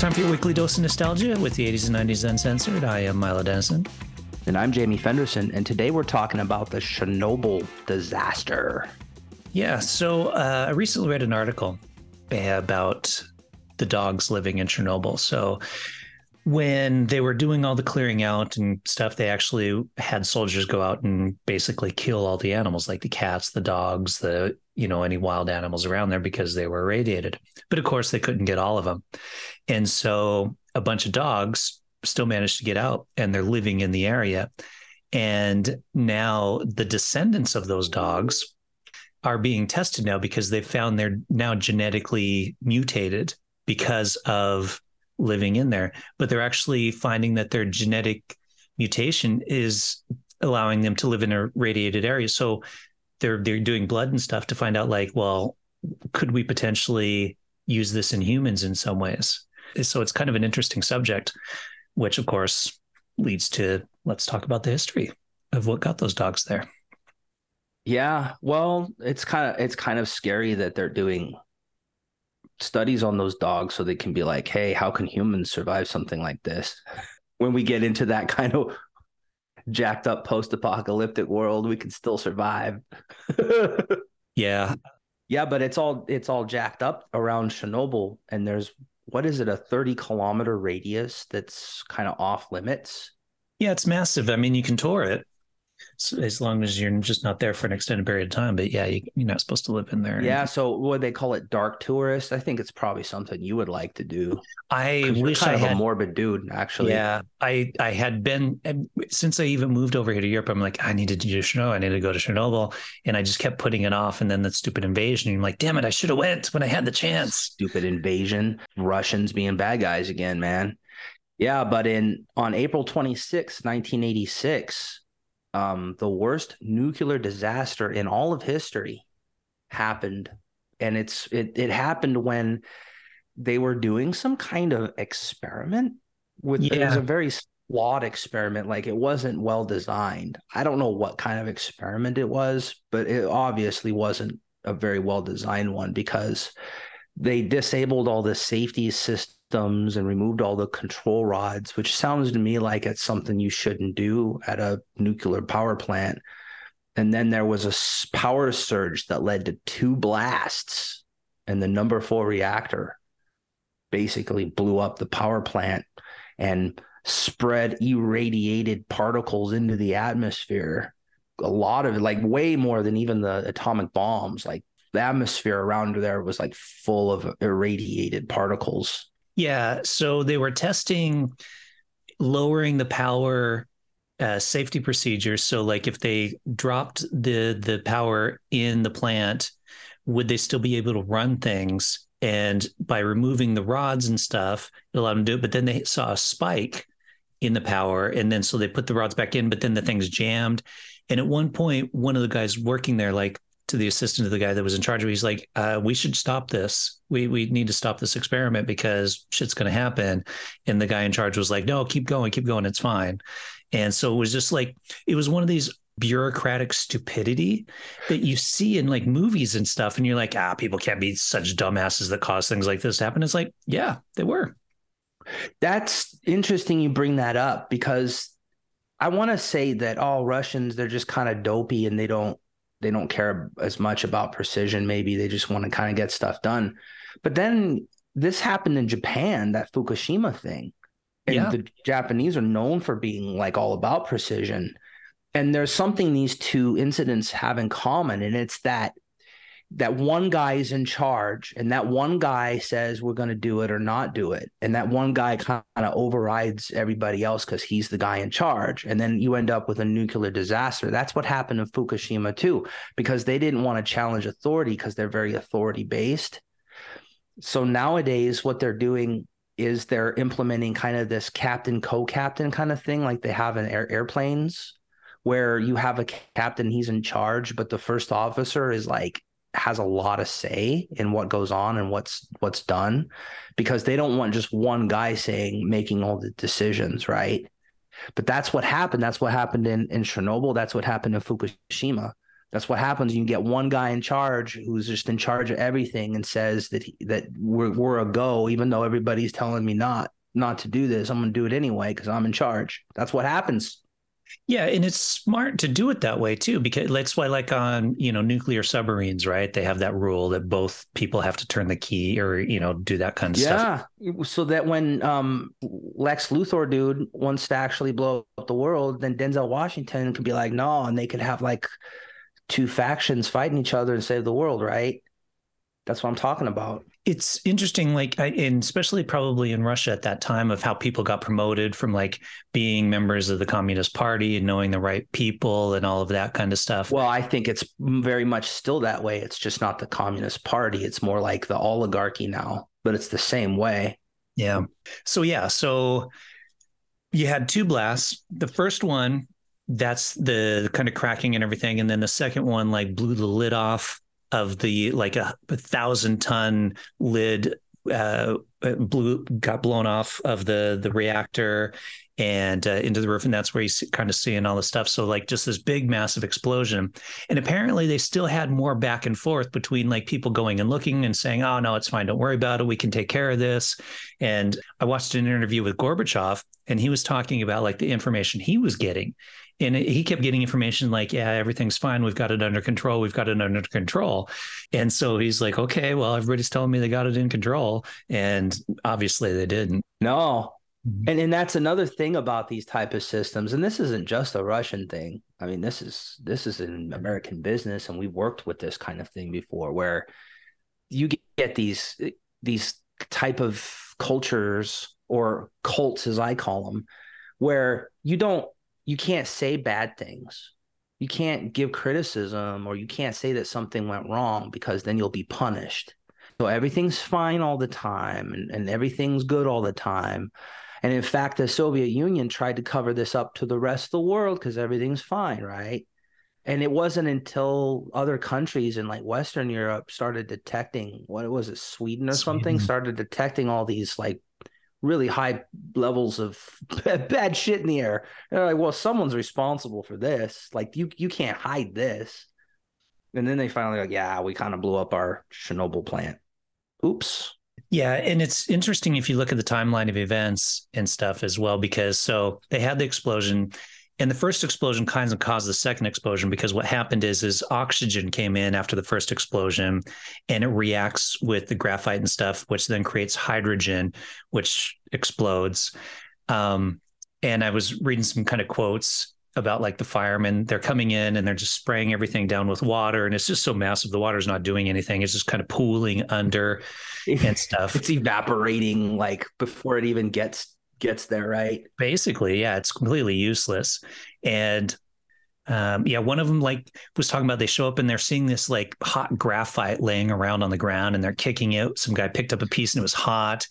time for your weekly dose of nostalgia with the 80s and 90s Uncensored. I am Milo Dennison. And I'm Jamie Fenderson, and today we're talking about the Chernobyl disaster. Yeah, so I recently read an article about the dogs living in Chernobyl. So when they were doing all the clearing out and stuff, they actually had soldiers go out and basically kill all the animals, like the cats, the dogs, the, you know, any wild animals around there because they were irradiated. But of course, they couldn't get all of them. And so a bunch of dogs still managed to get out, and they're living in the area. And now the descendants of those dogs are being tested now because they found they're now genetically mutated because of living in there, but they're actually finding that their genetic mutation is allowing them to live in a radiated area. So they're doing blood and stuff to find out, like, well, could we potentially use this in humans in some ways? So it's kind of an interesting subject, which of course leads to, let's talk about the history of what got those dogs there. Yeah, well, it's kind of scary that they're doing studies on those dogs so they can be like, hey, how can humans survive something like this? When we get into that kind of jacked up post-apocalyptic world, we can still survive. yeah, but it's all jacked up around Chernobyl, and there's, what is it, a 30-kilometer radius that's kind of off limits? Yeah, it's massive. I mean, you can tour it, so as long as you're just not there for an extended period of time. But yeah, you're not supposed to live in there. Yeah. So what they call it, dark tourist. I think it's probably something you would like to do. I wish I had. You're kind of a morbid dude, actually. Yeah. I had been, since I even moved over here to Europe, I'm like, I need to go to Chernobyl. And I just kept putting it off. And then that stupid invasion. And I'm like, damn it, I should have went when I had the chance. Stupid invasion. Russians being bad guys again, man. Yeah. But on April 26, 1986, the worst nuclear disaster in all of history happened, and it happened when they were doing some kind of experiment with, yeah. It was a very flawed experiment. Like, it wasn't well designed. I don't know what kind of experiment it was, but it obviously wasn't a very well designed one, because they disabled all the safety systems and removed all the control rods, which sounds to me like it's something you shouldn't do at a nuclear power plant. And then there was a power surge that led to 2 blasts, and the number 4 reactor basically blew up the power plant and spread irradiated particles into the atmosphere. A lot of it, like way more than even the atomic bombs, like the atmosphere around there was like full of irradiated particles. Yeah. So they were testing lowering the power safety procedures. So like if they dropped the power in the plant, would they still be able to run things? And by removing the rods and stuff, it allowed them to do it. But then they saw a spike in the power. And then so they put the rods back in, but then the things jammed. And at one point, one of the guys working there, like, to the assistant of the guy that was in charge of it, he's like, we should stop this. We need to stop this experiment because shit's going to happen. And the guy in charge was like, no, keep going. It's fine. And so it was just like, it was one of these bureaucratic stupidity that you see in like movies and stuff. And you're like, people can't be such dumbasses that cause things like this to happen. It's like, yeah, they were. That's interesting. You bring that up because I want to say that all Russians, they're just kind of dopey and they don't care as much about precision. Maybe they just want to kind of get stuff done. But then this happened in Japan, that Fukushima thing. And yeah. The Japanese are known for being like all about precision. And there's something these two incidents have in common. And it's that one guy is in charge, and that one guy says we're going to do it or not do it. And that one guy kind of overrides everybody else because he's the guy in charge. And then you end up with a nuclear disaster. That's what happened in Fukushima too, because they didn't want to challenge authority because they're very authority based. So nowadays what they're doing is they're implementing kind of this captain, co-captain kind of thing like they have in airplanes, where you have a captain, he's in charge, but the first officer is like, has a lot of say in what goes on and what's done, because they don't want just one guy making all the decisions, right? But that's what happened. That's what happened in Chernobyl. That's what happened in Fukushima. That's what happens. You get one guy in charge who's just in charge of everything and says that we're a go, even though everybody's telling me not to do this. I'm going to do it anyway because I'm in charge. That's what happens. Yeah, and it's smart to do it that way too, because that's why, like on nuclear submarines, right? They have that rule that both people have to turn the key or do that kind of stuff. Yeah, so that when Lex Luthor dude wants to actually blow up the world, then Denzel Washington could be like, no, and they could have like two factions fighting each other and save the world, right? That's what I'm talking about. It's interesting, and especially probably in Russia at that time, of how people got promoted from being members of the Communist Party and knowing the right people and all of that kind of stuff. Well, I think it's very much still that way. It's just not the Communist Party. It's more like the oligarchy now, but it's the same way. Yeah. So you had two blasts. The first one, that's the kind of cracking and everything. And then the second one, blew the lid off of the 1,000-ton lid, got blown off of the reactor and into the roof. And that's where you kind of seeing all the stuff. So just this big, massive explosion. And apparently they still had more back and forth between people going and looking and saying, oh, no, it's fine. Don't worry about it. We can take care of this. And I watched an interview with Gorbachev, and he was talking about the information he was getting. And he kept getting information yeah, everything's fine. We've got it under control. And so he's like, okay, well, everybody's telling me they got it in control. And obviously they didn't. No. And that's another thing about these type of systems. And this isn't just a Russian thing. I mean, this is an American business. And we've worked with this kind of thing before, where you get these type of cultures, or cults, as I call them, where you can't say bad things. You can't give criticism, or you can't say that something went wrong, because then you'll be punished. So everything's fine all the time, and everything's good all the time. And in fact, the Soviet Union tried to cover this up to the rest of the world because everything's fine, right? And it wasn't until other countries in Western Europe started detecting, Sweden or something, started detecting all these really high levels of bad shit in the air. They're like, well, someone's responsible for this. You can't hide this. And then they finally yeah, we kind of blew up our Chernobyl plant. Oops. Yeah. And it's interesting if you look at the timeline of events and stuff as well, because so they had the explosion, and the first explosion kind of caused the second explosion, because what happened is oxygen came in after the first explosion, and it reacts with the graphite and stuff, which then creates hydrogen, which explodes. And I was reading some kind of quotes about the firemen. They're coming in and they're just spraying everything down with water, and it's just so massive. The water's not doing anything. It's just kind of pooling under and stuff. It's evaporating before it even gets there, right? Basically, yeah, it's completely useless. And one of them was talking about, they show up and they're seeing this hot graphite laying around on the ground, and they're kicking it. Some guy picked up a piece and it was hot.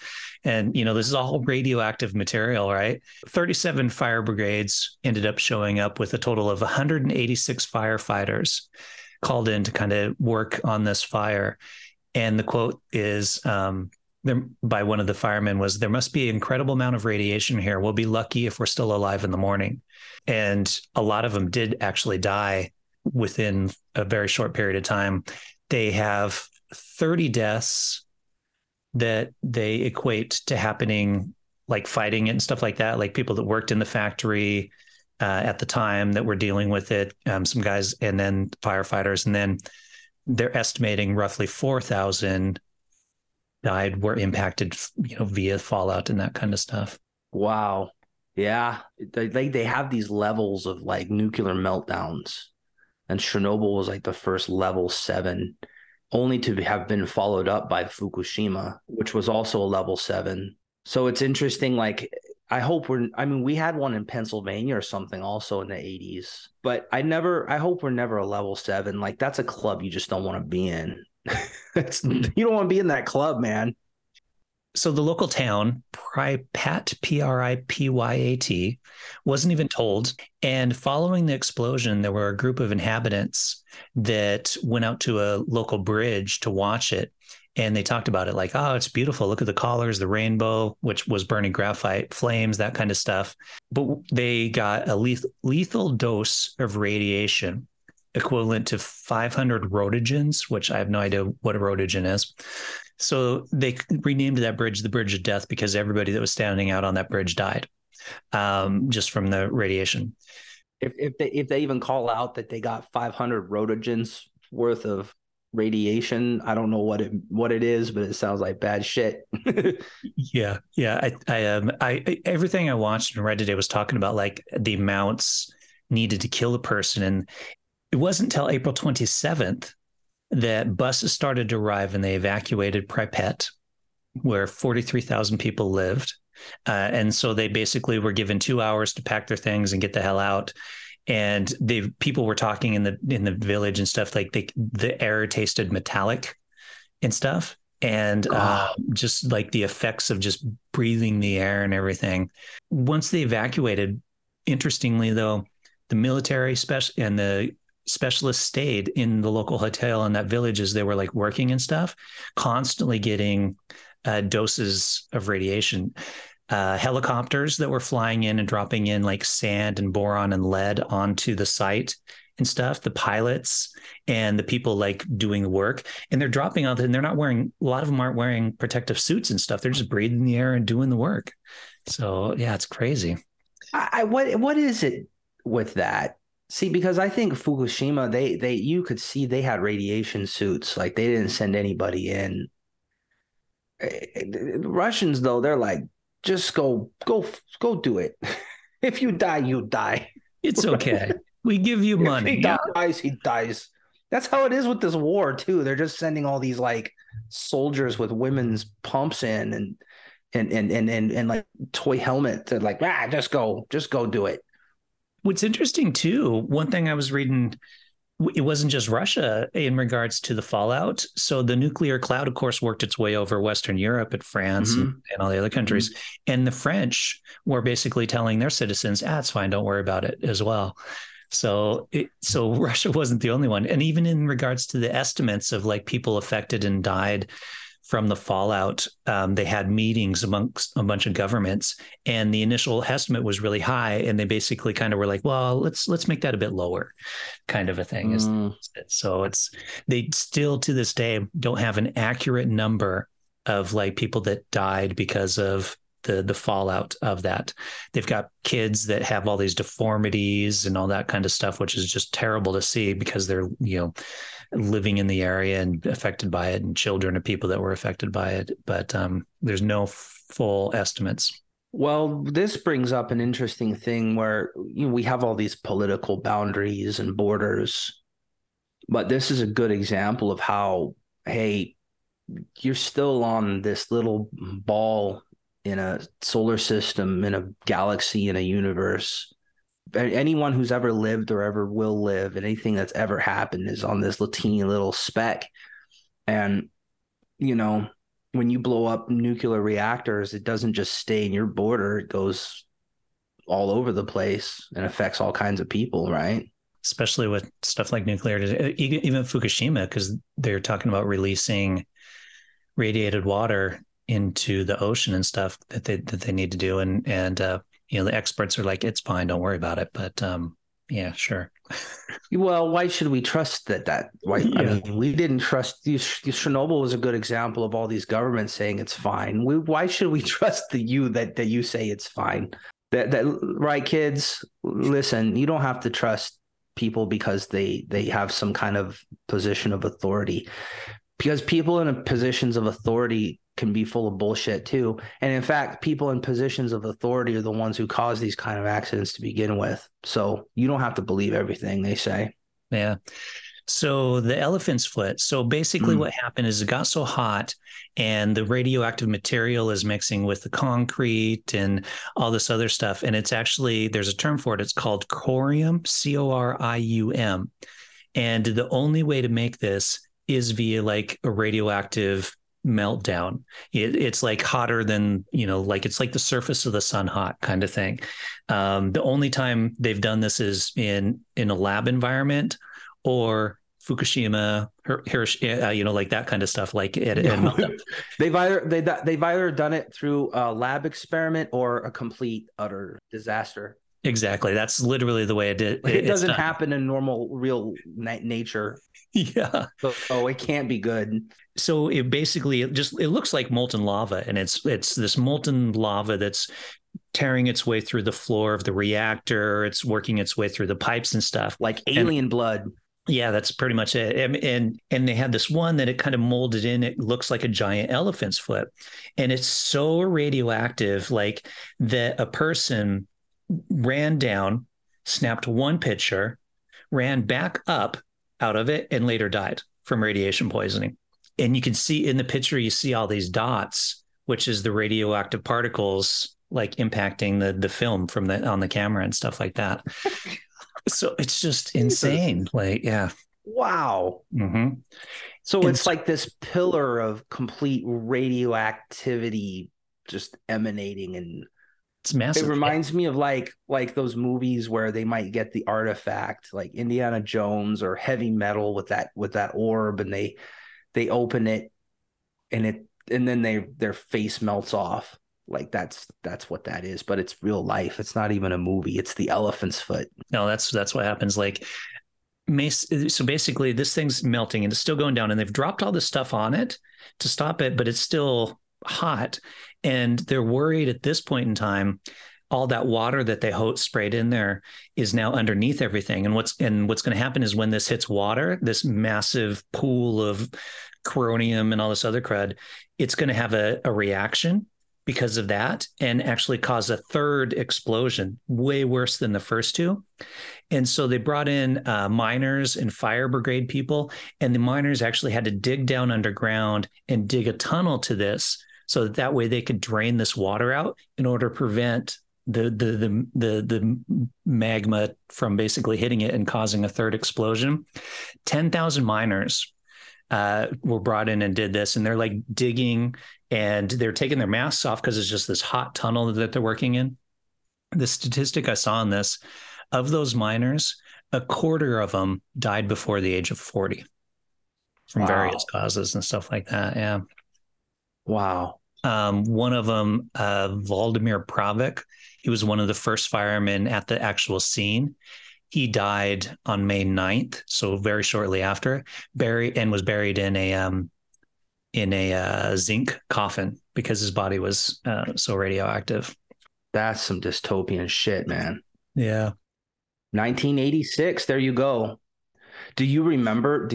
And this is all radioactive material, right? 37 fire brigades ended up showing up, with a total of 186 firefighters called in to kind of work on this fire. And the quote is, by one of the firemen was, there must be an incredible amount of radiation here. We'll be lucky if we're still alive in the morning. And a lot of them did actually die within a very short period of time. They have 30 deaths that they equate to happening, fighting it and stuff like that. People that worked in the factory at the time that were dealing with it, some guys, and then firefighters. And then they're estimating roughly 4,000 died, were impacted, via fallout and that kind of stuff. Wow. Yeah. They have these levels of nuclear meltdowns, and Chernobyl was the first level 7, only to have been followed up by Fukushima, which was also a level 7. So it's interesting. I hope we had one in Pennsylvania or something also in the 80s, but I hope we're never a level 7. That's a club you just don't want to be in. You don't want to be in that club, man. So the local town, Pripyat, Pripyat, wasn't even told. And following the explosion, there were a group of inhabitants that went out to a local bridge to watch it. And they talked about it oh, it's beautiful. Look at the colors, the rainbow, which was burning graphite, flames, that kind of stuff. But they got a lethal dose of radiation equivalent to 500 roentgens, which I have no idea what a roentgen is. So they renamed that bridge the Bridge of Death because everybody that was standing out on that bridge died just from the radiation. If they even call out that they got 500 roentgens worth of radiation, I don't know what it is, but it sounds like bad shit. Yeah. I everything I watched and read today was talking about like the amounts needed to kill a person, and it wasn't until April 27th that buses started to arrive and they evacuated Pripyat, where 43,000 people lived. And so they basically were given 2 hours to pack their things and get the hell out. And people were talking in the village and stuff, like the air tasted metallic and stuff, and just like the effects of just breathing the air and everything. Once they evacuated, interestingly though, the military and the specialists stayed in the local hotel in that village as they were like working and stuff, constantly getting doses of radiation. Helicopters that were flying in and dropping in like sand and boron and lead onto the site and stuff, the pilots and the people like doing the work, and they're dropping out and they're not wearing, a lot of them aren't wearing protective suits and stuff. They're just breathing the air and doing the work. So yeah, it's crazy. What is it with that? See, because I think Fukushima, you could see they had radiation suits. Like they didn't send anybody in. Russians though, they're like, just go do it. If you die, you die. It's okay. We give you money. If he dies, he dies. That's how it is with this war too. They're just sending all these like soldiers with women's pumps in and like toy helmets. They're like, just go do it. What's interesting too, one thing I was reading, it wasn't just Russia in regards to the fallout. So the nuclear cloud, of course, worked its way over Western Europe and France and all the other countries. Mm-hmm. And the French were basically telling their citizens, it's fine, don't worry about it as well. So Russia wasn't the only one. And even in regards to the estimates of like people affected and died from the fallout, they had meetings amongst a bunch of governments, and the initial estimate was really high. And they basically kind of were like, well, let's make that a bit lower, kind of a thing. So they still to this day don't have an accurate number of like people that died because of the fallout of that. They've got kids that have all these deformities and all that kind of stuff, which is just terrible to see because they're, living in the area and affected by it, and children of people that were affected by it. But there's no full estimates. Well, this brings up an interesting thing where we have all these political boundaries and borders, but this is a good example of how, hey, you're still on this little ball in a solar system, in a galaxy, in a universe. Anyone who's ever lived or ever will live, and anything that's ever happened is on this teeny little speck. And, when you blow up nuclear reactors, it doesn't just stay in your border. It goes all over the place and affects all kinds of people, right? Especially with stuff like nuclear, even Fukushima, because they're talking about releasing radiated water into the ocean and stuff that they need to do. The experts are like, it's fine, don't worry about it. But yeah, sure. Well, why should we trust that? We didn't trust. Chernobyl was a good example of all these governments saying it's fine. Why should we trust that you say it's fine? That right, kids? Listen, you don't have to trust people because they have some kind of position of authority. Because people in positions of authority can be full of bullshit too. And in fact, people in positions of authority are the ones who cause these kind of accidents to begin with. So you don't have to believe everything they say. Yeah. So the elephant's foot. So basically what happened is it got so hot, and the radioactive material is mixing with the concrete and all this other stuff. And it's actually, there's a term for it. It's called corium, C-O-R-I-U-M. And the only way to make this is via like a radioactive meltdown. It's like hotter than, like it's like the surface of the sun hot kind of thing. The only time they've done this is in a lab environment, or Fukushima, Hiroshima, like that kind of stuff. Like they've either done it through a lab experiment or a complete utter disaster. Exactly. That's literally the way it did. It doesn't happen in normal, real nature. Yeah. So it can't be good. So it basically it looks like molten lava, and it's this molten lava that's tearing its way through the floor of the reactor. It's working its way through the pipes and stuff, like alien blood. Yeah, that's pretty much it. And they had this one that it kind of molded in. It looks like a giant elephant's foot, and it's so radioactive, like that a person ran down, snapped one picture, ran back up out of it, and later died from radiation poisoning. And you can see in the picture, you see all these dots, which is the radioactive particles like impacting the film from on the camera and stuff like that. So it's just insane. Like, yeah. Wow. Mm-hmm. So it's like this pillar of complete radioactivity just emanating, and it's massive. It reminds me of like those movies where they might get the artifact, like Indiana Jones or Heavy Metal, with that orb, and they open it and then their face melts off. Like that's what that is, but it's real life. It's not even a movie. It's the elephant's foot. No, that's what happens. Like, so basically this thing's melting and it's still going down, and they've dropped all this stuff on it to stop it, but it's still hot. And they're worried at this point in time, all that water that they sprayed in there is now underneath everything. And what's going to happen is when this hits water, this massive pool of corium and all this other crud, it's going to have a reaction because of that, and actually cause a third explosion, way worse than the first two. And so they brought in miners and fire brigade people, and the miners actually had to dig down underground and dig a tunnel to this, so that way they could drain this water out in order to prevent the magma from basically hitting it and causing a third explosion. 10,000 miners were brought in and did this, and they're like digging, and they're taking their masks off because it's just this hot tunnel that they're working in. The statistic I saw on this, of those miners, 25% of them died before the age of 40 from various causes and stuff like that. Yeah. Wow. One of them, Valdemir Pravik, he was one of the first firemen at the actual scene. He died on May 9th, so very shortly after, was buried in a zinc coffin because his body was so radioactive. That's some dystopian shit, man. Yeah. 1986, there you go. Do you remember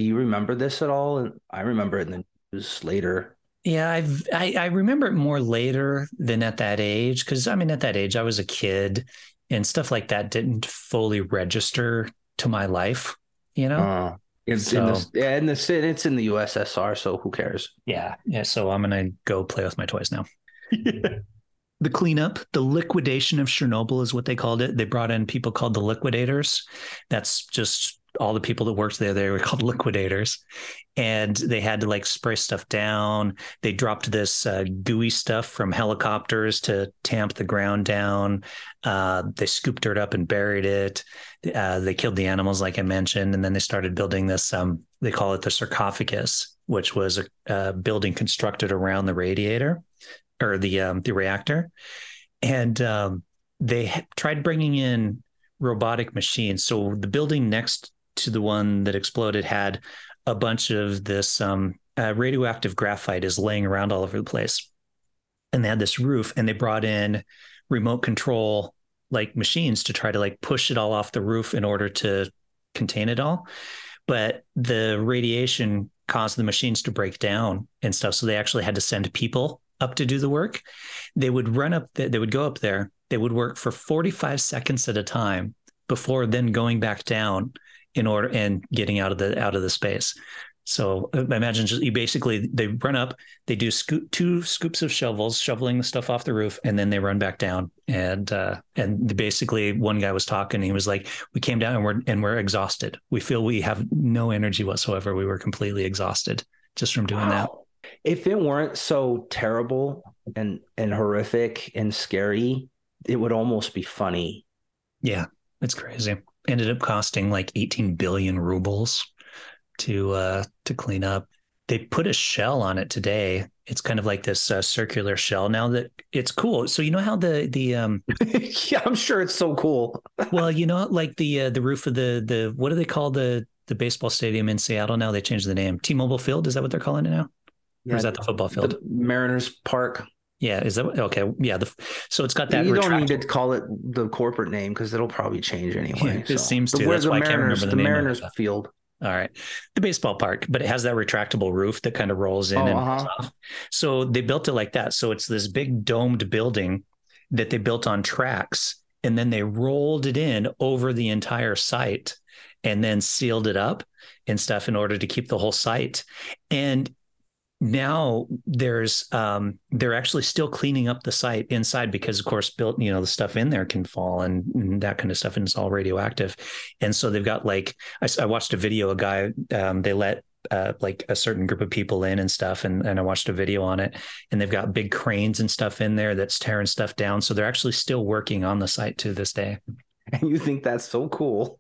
this at all? I remember it in the news later. Yeah, I remember it more later than at that age, because I mean, at that age I was a kid, and stuff like that didn't fully register to my life, you know? It's in the USSR, so who cares? Yeah. Yeah. So I'm going to go play with my toys now. The cleanup, the liquidation of Chernobyl is what they called it. They brought in people called the liquidators. That's just all the people that worked there. They were called liquidators, and they had to like spray stuff down. They dropped this gooey stuff from helicopters to tamp the ground down. They scooped dirt up and buried it. They killed the animals, like I mentioned, and then they started building this, they call it the sarcophagus, which was a building constructed around the radiator or the reactor. And they tried bringing in robotic machines. So the building next to the one that exploded had a bunch of this radioactive graphite is laying around all over the place. And they had this roof, and they brought in remote control like machines to try to like push it all off the roof in order to contain it all. But the radiation caused the machines to break down and stuff. So they actually had to send people up to do the work. They would go up there. They would work for 45 seconds at a time before then going back down in order and getting out of the space. So imagine they run up, they do two scoops of shovels, shoveling the stuff off the roof, and then they run back down. And basically one guy was talking, and he was like, we came down and we're exhausted. We feel we have no energy whatsoever. We were completely exhausted just from doing that. If it weren't so terrible and horrific and scary, it would almost be funny. Yeah, it's crazy. Ended up costing like 18 billion rubles to clean up. They put a shell on it today. It's kind of like this circular shell now that it's cool. So you know how the yeah, I'm sure it's so cool. Well, you know, like the roof of the what do they call the baseball stadium in Seattle now? They changed the name. T-Mobile Field, is that what they're calling it now? Yeah, or is that the football field? The Mariners Park. Yeah, is that okay? Yeah, so it's got that. You don't need to call it the corporate name because it'll probably change anyway. Yeah, it seems to. That's why I can't remember the name. The Mariners Field. All right. The baseball park, but it has that retractable roof that kind of rolls in and rolls off. So they built it like that. So it's this big domed building that they built on tracks, and then they rolled it in over the entire site and then sealed it up and stuff in order to keep the whole site. And now there's they're actually still cleaning up the site inside because, of course, the stuff in there can fall and that kind of stuff, and it's all radioactive. And so they've got like I watched a video, a guy they let like a certain group of people in and stuff, and I watched a video on it, and they've got big cranes and stuff in there that's tearing stuff down. So they're actually still working on the site to this day. And you think that's so cool?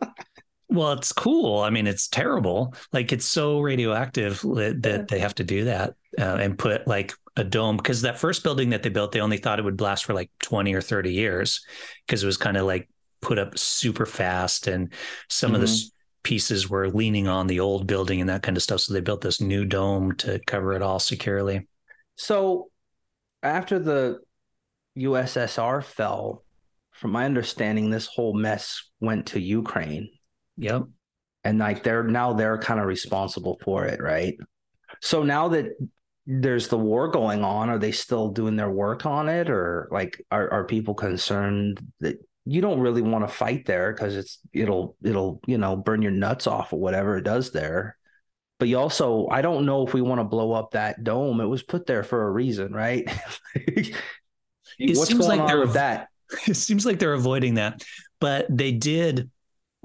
Well, it's cool. I mean, it's terrible. Like, it's so radioactive that they have to do that and put like a dome, because that first building that they built, they only thought it would last for like 20 or 30 years because it was kind of like put up super fast. And some of the pieces were leaning on the old building and that kind of stuff. So they built this new dome to cover it all securely. So after the USSR fell, from my understanding, this whole mess went to Ukraine. Yep. And like they're kind of responsible for it, right? So now that there's the war going on, are they still doing their work on it, or like are people concerned that you don't really want to fight there because it'll burn your nuts off or whatever it does there? But you also, I don't know if we want to blow up that dome. It was put there for a reason, right? What's going on with that? It seems like they're avoiding that, but they did.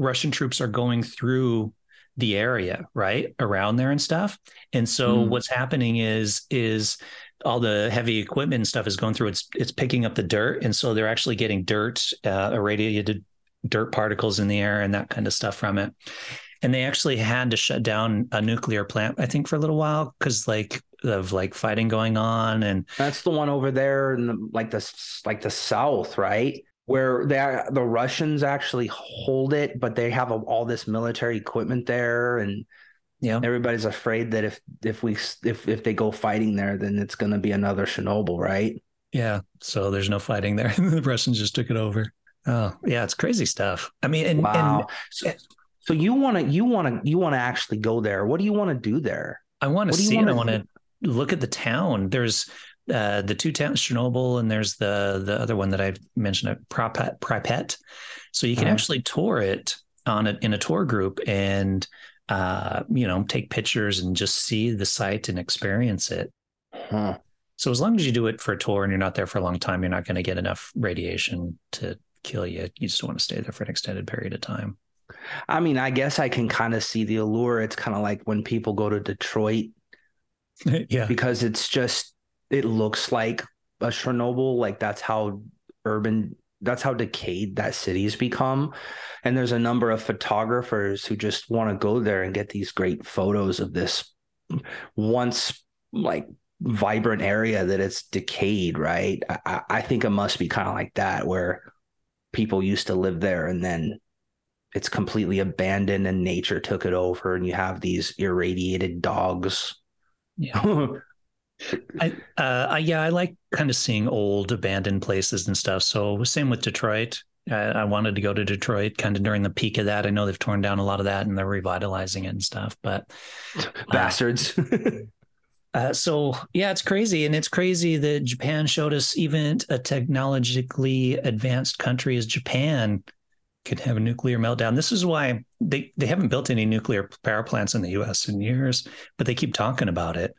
Russian troops are going through the area, right, around there and stuff. And so what's happening is all the heavy equipment and stuff is going through. It's picking up the dirt. And so they're actually getting dirt, irradiated dirt particles in the air and that kind of stuff from it. And they actually had to shut down a nuclear plant, I think, for a little while because of fighting going on. And that's the one over there in the south, right? Where the Russians actually hold it, but they have all this military equipment there, and everybody's afraid that if they go fighting there, then it's going to be another Chernobyl, right? Yeah. So there's no fighting there. The Russians just took it over. Oh, yeah, it's crazy stuff. I mean, wow. So you want to actually go there? What do you want to do there? I want to see it. I want to look at the town. There's the two towns, Chernobyl, and there's the other one that I mentioned, Pripyat. So you can actually tour it in a tour group and take pictures and just see the site and experience it. So as long as you do it for a tour and you're not there for a long time, you're not going to get enough radiation to kill you. You just want to stay there for an extended period of time. I mean, I guess I can kind of see the allure. It's kind of like when people go to Detroit. Yeah, because it's just, it looks like a Chernobyl. Like that's how decayed that city's become. And there's a number of photographers who just want to go there and get these great photos of this once like vibrant area that it's decayed, right? I think it must be kind of like that, where people used to live there and then it's completely abandoned and nature took it over, and you have these irradiated dogs. Yeah. I like kind of seeing old abandoned places and stuff. So same with Detroit. I wanted to go to Detroit kind of during the peak of that. I know they've torn down a lot of that and they're revitalizing it and stuff, but bastards. So yeah, it's crazy. And it's crazy that Japan showed us even a technologically advanced country as Japan could have a nuclear meltdown. This is why they haven't built any nuclear power plants in the US in years, but they keep talking about it.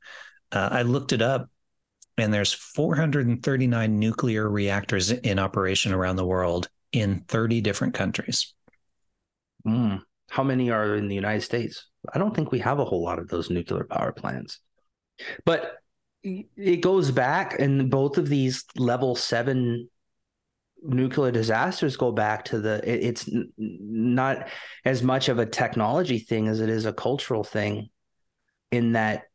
I looked it up, and there's 439 nuclear reactors in operation around the world in 30 different countries. How many are in the United States? I don't think we have a whole lot of those nuclear power plants. But it goes back, and both of these level 7 nuclear disasters go back to it's not as much of a technology thing as it is a cultural thing, in that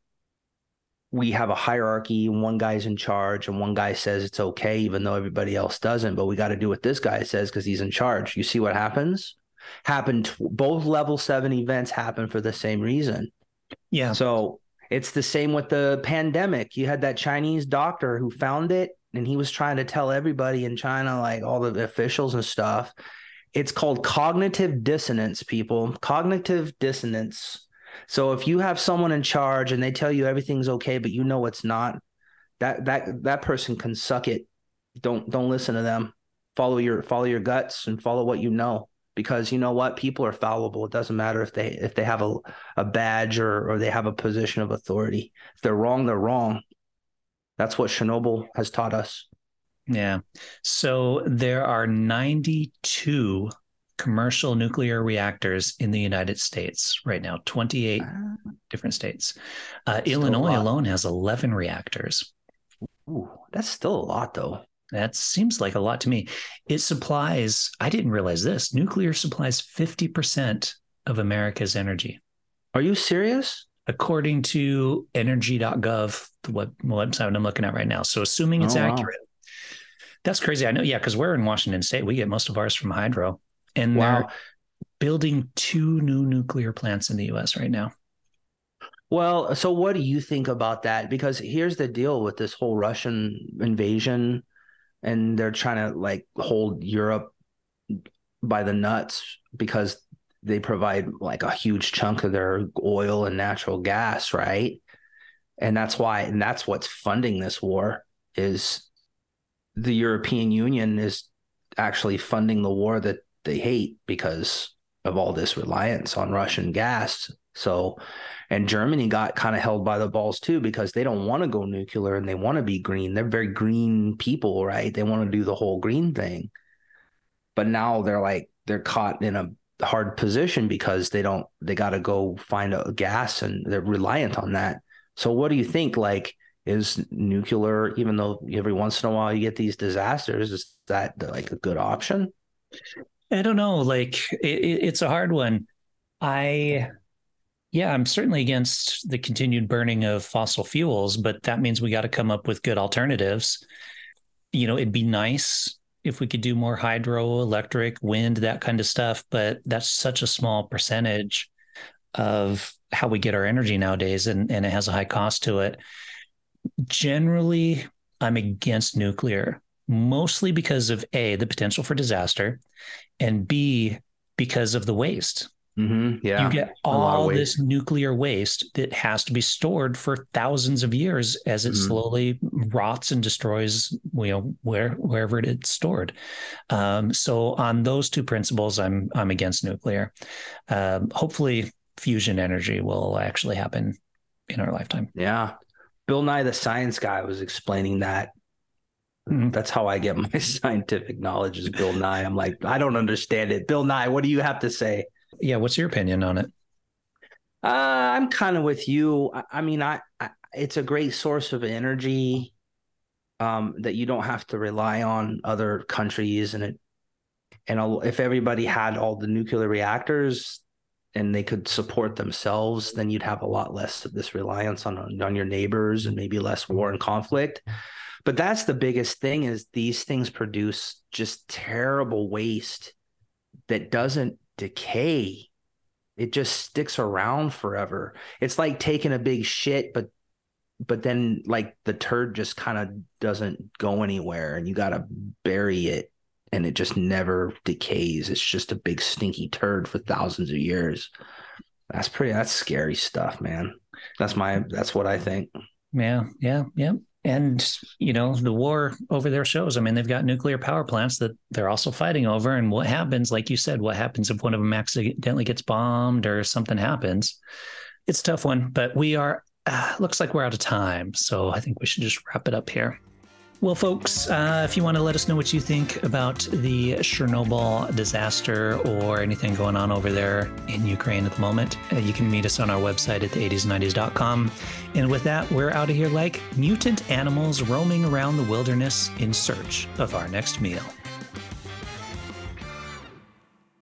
we have a hierarchy and one guy's in charge and one guy says it's okay, even though everybody else doesn't, but we got to do what this guy says because he's in charge. You see what happens? Both level 7 events happen for the same reason. Yeah. So it's the same with the pandemic. You had that Chinese doctor who found it, and he was trying to tell everybody in China, like all the officials and stuff. It's called cognitive dissonance, people. Cognitive dissonance. So if you have someone in charge and they tell you everything's okay, but you know it's not, that person can suck it. Don't listen to them. Follow your guts and follow what you know. Because you know what? People are fallible. It doesn't matter if they have a badge or they have a position of authority. If they're wrong, they're wrong. That's what Chernobyl has taught us. Yeah. So there are 92 commercial nuclear reactors in the United States right now, 28 different states. Illinois alone has 11 reactors. Ooh, that's still a lot, though. That seems like a lot to me. It supplies, I didn't realize this, nuclear supplies 50% of America's energy. Are you serious? According to energy.gov, the website I'm looking at right now. So assuming it's accurate. That's crazy. I know. Yeah, because we're in Washington State. We get most of ours from hydro. And they're building 2 new nuclear plants in the U.S. right now. Well, so what do you think about that? Because here's the deal with this whole Russian invasion. And they're trying to like hold Europe by the nuts because they provide like a huge chunk of their oil and natural gas, right? And that's why, and that's what's funding this war, is the European Union is actually funding the war that they hate because of all this reliance on Russian gas. So, and Germany got kind of held by the balls too, because they don't want to go nuclear and they want to be green. They're very green people, right? They want to do the whole green thing. But now they're like, they're caught in a hard position because they got to go find a gas and they're reliant on that. So what do you think? Like, is nuclear, even though every once in a while you get these disasters, is that like a good option? I don't know. Like it's a hard one. Yeah, I'm certainly against the continued burning of fossil fuels, but that means we got to come up with good alternatives. You know, it'd be nice if we could do more hydro, electric, wind, that kind of stuff, but that's such a small percentage of how we get our energy nowadays, and it has a high cost to it. Generally, I'm against nuclear, mostly because of A, the potential for disaster, and B, because of the waste. Mm-hmm. Yeah. You get all this nuclear waste that has to be stored for thousands of years as it slowly rots and destroys, you know, wherever it's stored. So on those two principles, I'm against nuclear. Hopefully fusion energy will actually happen in our lifetime. Yeah. Bill Nye, the science guy, was explaining that. That's how I get my scientific knowledge, is Bill Nye. I'm like, I don't understand it. Bill Nye, what do you have to say? Yeah, what's your opinion on it? I'm kind of with you. I mean, it's a great source of energy that you don't have to rely on other countries. And if everybody had all the nuclear reactors and they could support themselves, then you'd have a lot less of this reliance on your neighbors and maybe less war and conflict. But that's the biggest thing, is these things produce just terrible waste that doesn't decay. It just sticks around forever. It's like taking a big shit, but then like the turd just kind of doesn't go anywhere, and you gotta bury it, and it just never decays. It's just a big stinky turd for thousands of years. That's scary stuff, man. That's what I think. Yeah. And, you know, the war over there shows, I mean, they've got nuclear power plants that they're also fighting over. And what happens, like you said, what happens if one of them accidentally gets bombed or something happens? It's a tough one, but we are, looks like we're out of time. So I think we should just wrap it up here. Well, folks, if you want to let us know what you think about the Chernobyl disaster or anything going on over there in Ukraine at the moment, you can meet us on our website at the80sand90s.com. And with that, we're out of here like mutant animals roaming around the wilderness in search of our next meal.